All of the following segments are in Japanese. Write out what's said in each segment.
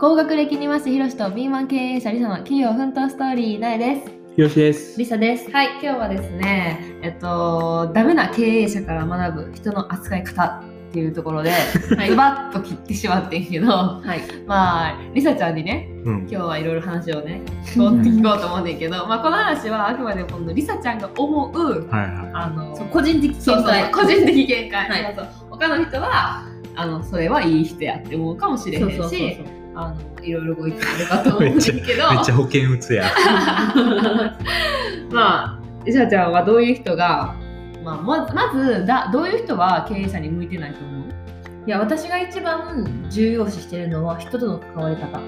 高学歴にますひろしと敏腕経営者リサの企業奮闘ストーリーなえです。ひろしです。リサです。はい、今日はですね、ダメな経営者から学ぶ人の扱い方っていうところでズバッと切ってしまってんけど、はい、まあリサちゃんにね、今日はいろいろ話をね聞こうと思うんだけど、まあ、この話はあくまでもリサちゃんが思う、はいはい、個人的見解。はい、そうそう、他の人はそれはいい人やって思うかもしれへんし、いろいろご意見あるかと思うんだけどめっちゃ保険打つやまあリサちゃんはどういう人がまずどういう人は経営者に向いてないと思う？いや、私が一番重要視してるのは人との関わり方だ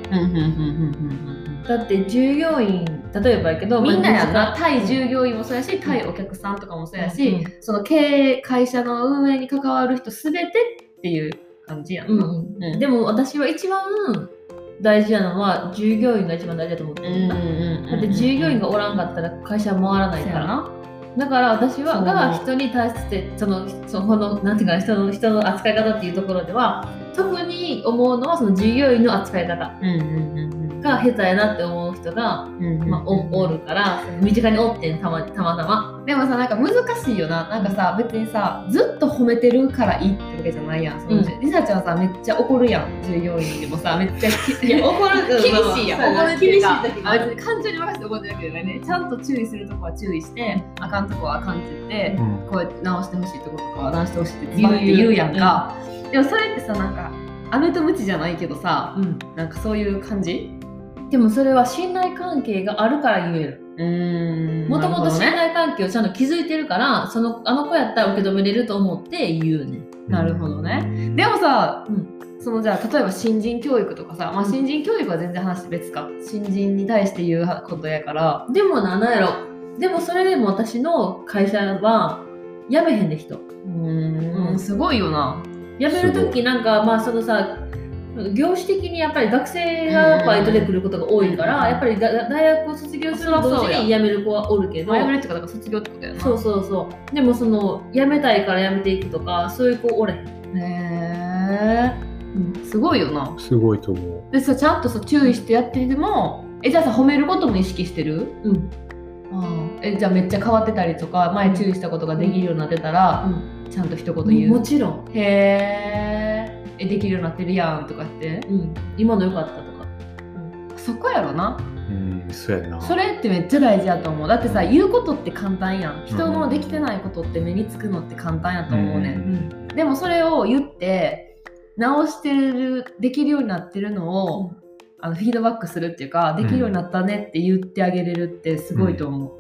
って、従業員例えばやけど、みんなやな、対従業員もそうやし、対お客さんとかもそうやし、その経営、会社の運営に関わる人全てっていう感じやん、でも私は一番大事なのは従業員が一番大事だと思ってるんだ。だって従業員がおらんかったら会社は回らないからな。だから私はが人に対して人の扱い方っていうところでは特に思うのは、その従業員の扱い方が下手やなって思う人が、おるから、身近におってん、たまたま。でもさ、なんか難しいよな。なんかさ、別にさずっと褒めてるからいいってわけじゃないやん。リサちゃんさ、めっちゃ怒るやん。従業員でもさ、めっちゃ怒る厳しいやん。怒る厳しい時は別に感情に任せて怒ってるわけじゃないね。ちゃんと注意するとこは注意して、あかんとこはあかんって言って、こうやって直してほしいとことかは直してほしいって言うやんか。でもそれってさ、なんか飴とムチじゃないけどさ、なんかそういう感じ。でもそれは信頼関係があるから言える。もともと信頼関係をちゃんと築いてるから、あの子やったら受け止めれると思って言うね。なるほどね。でもさ、じゃあ例えば新人教育とかさ、新人教育は全然話別か。新人に対して言うことやから。でもなんやろ。でもそれでも私の会社は辞めへんで人。すごいよな。辞めるときなんか、業種的にやっぱり学生がバイトで来ることが多いから、やっぱり大学を卒業すると同時に辞める子はおるけど、辞めるってか、だから卒業ってことやな。そう。でも辞めたいから辞めていくとか、そういう子おれへん。すごいよな。すごいと思う。でさ、ちゃんとさ注意してやってても、じゃあさ、褒めることも意識してる？じゃあめっちゃ変わってたりとか、前注意したことができるようになってたら、ちゃんと一言言う？もちろん。できるようになってるやんとかって、今の良かったとか、そこやろな。そうやな。それってめっちゃ大事やと思う。だってさ、言うことって簡単やん。人のできてないことって目につくのって簡単やと思うね。でもそれを言って直してる、できるようになってるのを、フィードバックするっていうか、できるようになったねって言ってあげれるってすごいと思う。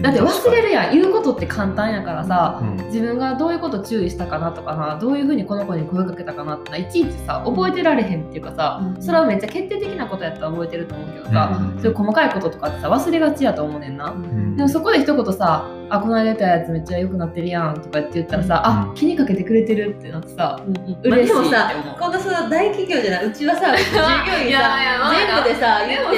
だって忘れるやん。言うことって簡単やからさ、自分がどういうこと注意したかなとかな、どういうふうにこの子に声かけたかなっていちいちさ覚えてられへんっていうかさ、それはめっちゃ決定的なことやったら覚えてると思うけどさ、そういう細かいこととかってさ忘れがちやと思うねんな。でもそこで一言さ、あ、この間出たやつめっちゃ良くなってるやんとかって言ったらさ、あ、気にかけてくれてるってなってさ、嬉しいって思う。でもさ、今度大企業じゃない、うちはさ、従業員さ全部でさ言って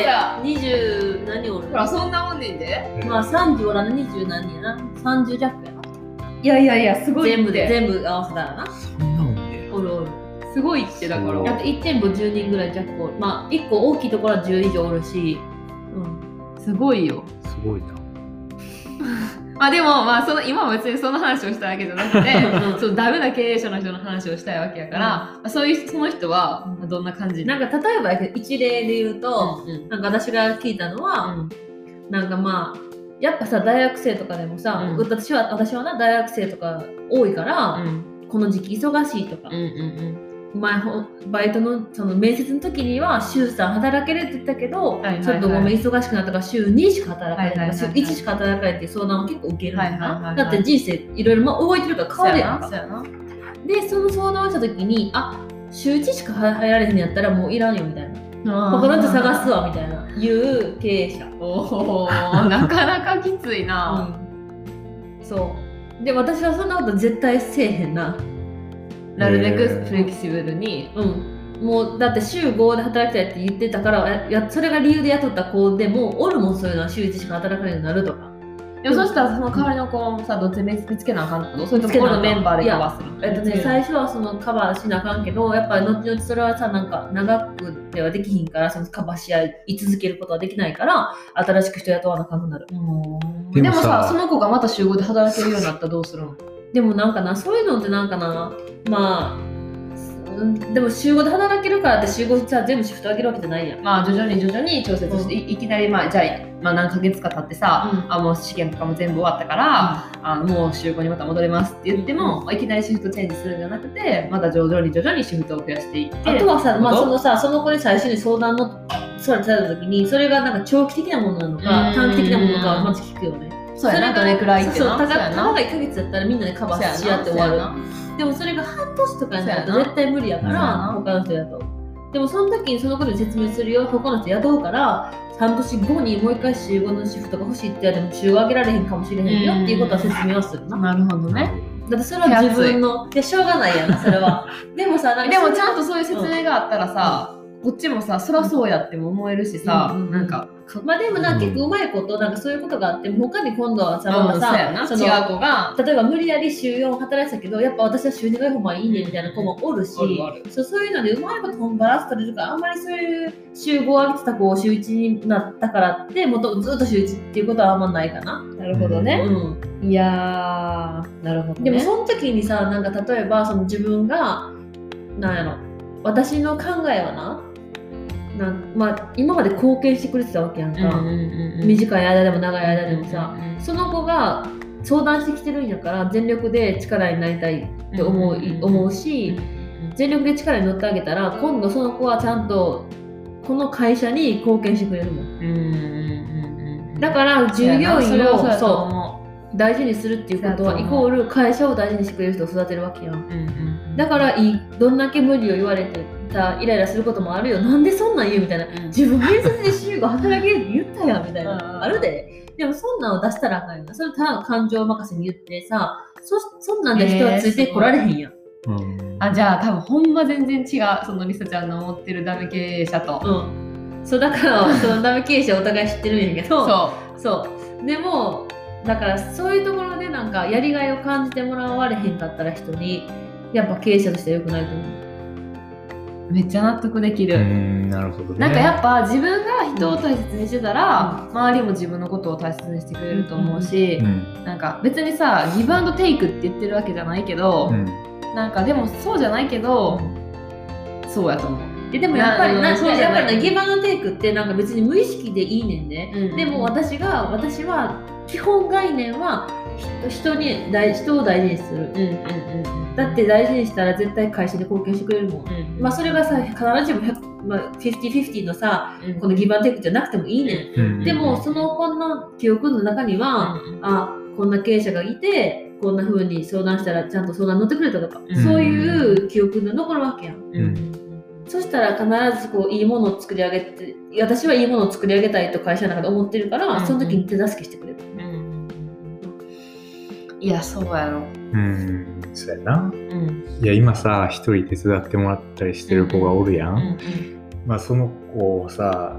20何おる？ほら、そんなもんねんで。まあ30おらんね、20何人やな、30弱やな。いやすごいって。全部合わせたらな。そんなもんね。おる。すごいって。だからだって1店舗10人ぐらい弱おる。まあ1個大きいところは10以上おるし、すごいよ。すごいな。でも、今は別にその話をしたわけじゃなくてそのダメな経営者の人の話をしたいわけやから、その人はどんな感じ？なんか例えば一例で言うと、なんか私が聞いたのは、なんかやっぱさ、大学生とかでもさ、私はな、大学生とか多いから、この時期忙しいとか、前バイトのその面接の時には週3働けるって言ったけど、ちょっとごめん忙しくなったから週2しか働かないとか、週1しか働かないっていう相談を結構受けるんだな。だって人生いろいろ動いてるから変わるやんか。でその相談をした時に、週1しか入られへんやったらもういらんよみたいな、他の人探すわみたいないう経営者。なかなかきついな。そうで、私はそんなこと絶対せえへんな。なるべくフレキシブルに、もうだって週5で働きたいって言ってたから、それが理由で雇った子でもおるもん、そういうのは週1しか働かないようになるとか、うん、そしたらその代わりの子さ、どっちで見つけなあかんの、それともこのメンバーでカバーするの？最初はそのカバーしなあかんけど、やっぱり後々それはさ、なんか長くではできひんから、そのカバーし合い続けることはできないから、新しく人雇わなあかんくなる。でもさ、その子がまた集合で働けるようになったらどうするの？でもなんかな、そういうのってなんかな、まあ、でも集合で働けるからって集合して全部シフト上げるわけじゃないやん。まあ徐々に調節して、いきなりまあじゃあ、まあ、何ヶ月か経ってさ、うん、もう試験とかも全部終わったから、うん、もう集合にまた戻れますって言っても、うん、いきなりシフトチェンジするんじゃなくて、また徐々にシフトを増やしていって、あとはさ、まあ、その子に最初に相談のされた時に、それがなんか長期的なものなのか短期的なものかはまず聞くよね。そうやな、どれくらいってな。そうそう、たかが1ヶ月だったらみんなでカバーし合って終わる。でもそれが半年とかになると絶対無理やから、他の人やと。でもその時にそのことに説明するよ、他の人雇うから半年後にもう一回週5のシフトが欲しいってやっても週5上げられへんかもしれへんよっていうことは説明をするな。なるほどね。だってそれは自分の、いや、しょうがないやな、それは。でもさ、でもちゃんとそういう説明があったらさ、こっちもさ、そらそうやっても思えるしさ、なんか、まあでもな、結構うまいこと、なんかそういうことがあって、他に今度はさ、まあさ、その違う子が、例えば無理やり週4働いてたけど、やっぱ私は週2の方がいいねみたいな子もおるし、そういうのでうまいことバランス取れるから、あんまりそういう週5上げてた子を週1になったからって、もうずっと週1っていうことはあんまないかな。なるほどね。いやー、なるほどね。でもその時にさ、なんか例えば、その自分が、なんやろ、私の考えはな、まあ、今まで貢献してくれてたわけやんか、短い間でも長い間でもさ、その子が相談してきてるんやから全力で力になりたいって思うし、全力で力に乗ってあげたら今度その子はちゃんとこの会社に貢献してくれるもん。だから従業員をそう大事にするっていうことはイコール会社を大事にしてくれる人を育てるわけやん。だからどんだけ無理を言われてイライラすることもあるよ、なんでそんなん言うみたいな、自分面接で週5働けるって言ったやんみたいなあるで。でもそんなんを出したらあかんよな。それただの感情任せに言ってさ、そんなんで人はついてこられへんやん。あ、じゃあ多分ほんま全然違う、そのりさちゃんの思ってるダメ経営者と。そうだから、そのダメ経営者お互い知ってるんやけどそうでもだから、そういうところでなんかやりがいを感じてもらわれへんかったら人に、やっぱ経営者としては良くないと思う。めっちゃ納得できる。なるほどね。なんかやっぱ自分が人を大切にしてたら、周りも自分のことを大切にしてくれると思うし、なんか別にさ、ギブアンドテイクって言ってるわけじゃないけど、なんかでもそうじゃないけど、そうやと思う。でもやっぱりギブアンドテイクってなんか別に無意識でいいねんね。でも私は基本概念は人を大事にする。だって大事にしたら絶対会社に貢献してくれるもん。まあそれがさ、必ずしも50/50のさ、このギブアンドテイクじゃなくてもいいねん。でもその子の記憶の中には、あ、こんな経営者がいてこんな風に相談したらちゃんと相談乗ってくれたとか、そういう記憶が残るわけやん。そしたら必ずこういいものを作り上げて、私はいいものを作り上げたいと会社の中で思ってるから、その時に手助けしてくれる。いや、そうやろ。そうやな。いや、今さ、一人手伝ってもらったりしてる子がおるやん。まあ、その子をさ、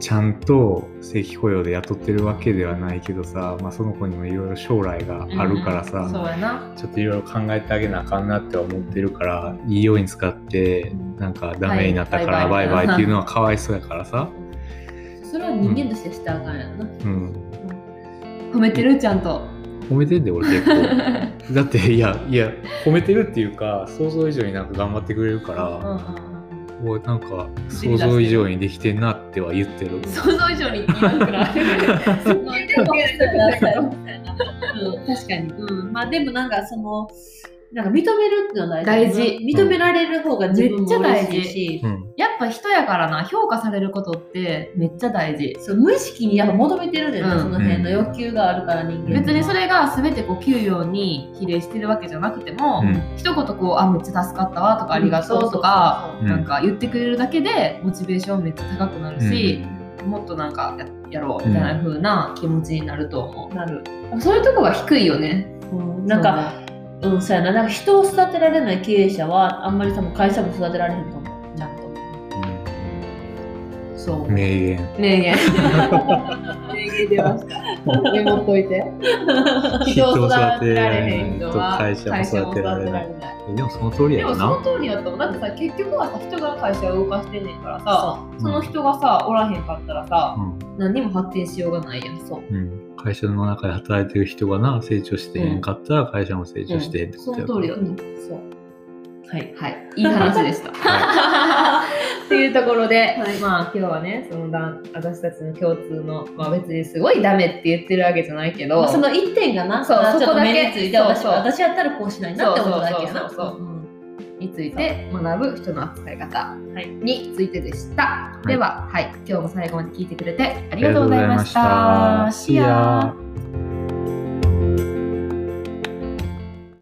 ちゃんと正規雇用で雇ってるわけではないけどさ、まあ、その子にもいろいろ将来があるからさ、そうやな。ちょっといろいろ考えてあげなあかんなって思ってるから、いいように使って、なんかダメになったからバイバイっていうのはかわいそうやからさ。それは人間としてしたらあかんやんな。褒めてる？ちゃんと。褒めてるんだよ俺結構だって、いや褒めてるっていうか、想像以上になんか頑張ってくれるから、もうなんか想像以上にできてんなっては言ってる。想像以上にって言うからすごいでも確かに、まあでもなんかなんか認めるってのは大事。認められる方が自分も嬉しいし、やっぱ人やからな、評価されることってめっちゃ大事。そう、無意識にやっぱ求めてるんだよね、その辺の欲求があるから人間。別にそれが全てこう給与に比例してるわけじゃなくても、一言こう、あ、めっちゃ助かったわとか、ありがとうとか、なんか言ってくれるだけでモチベーションめっちゃ高くなるし、もっとなんかやろうみたいな風な気持ちになると思う。なる。そういうとこが低いよね。なんか。そうやな。なんか人を育てられない経営者はあんまり多分会社も育てられへんと思う。ちゃんと。そう。名言。名言。名言出ました。メモっといて。人を育てられへんのは会社も育てられない。でもその通りやな。でもその通りやったもん。だってさ、結局はさ、人が会社を動かしてんねんからさ、その人がさ、おらへんかったらさ、何にも発展しようがないやん。そう。会社の中で働いてる人がな、成長してへんかったら会社も成長してへんってことやから。その通りやった。そう。はい、はい、いい話でした。っていうところで、はい、まあ今日はね、その私たちの共通の、まあ、別にすごいダメって言ってるわけじゃないけど、まあ、その一点がな、そう、そこだけについて、私やったらこうしないなって思うだけやな、について学ぶ人の扱い方についてでした。はい、では、はい、今日も最後まで聞いてくれてありがとうございました。シアー。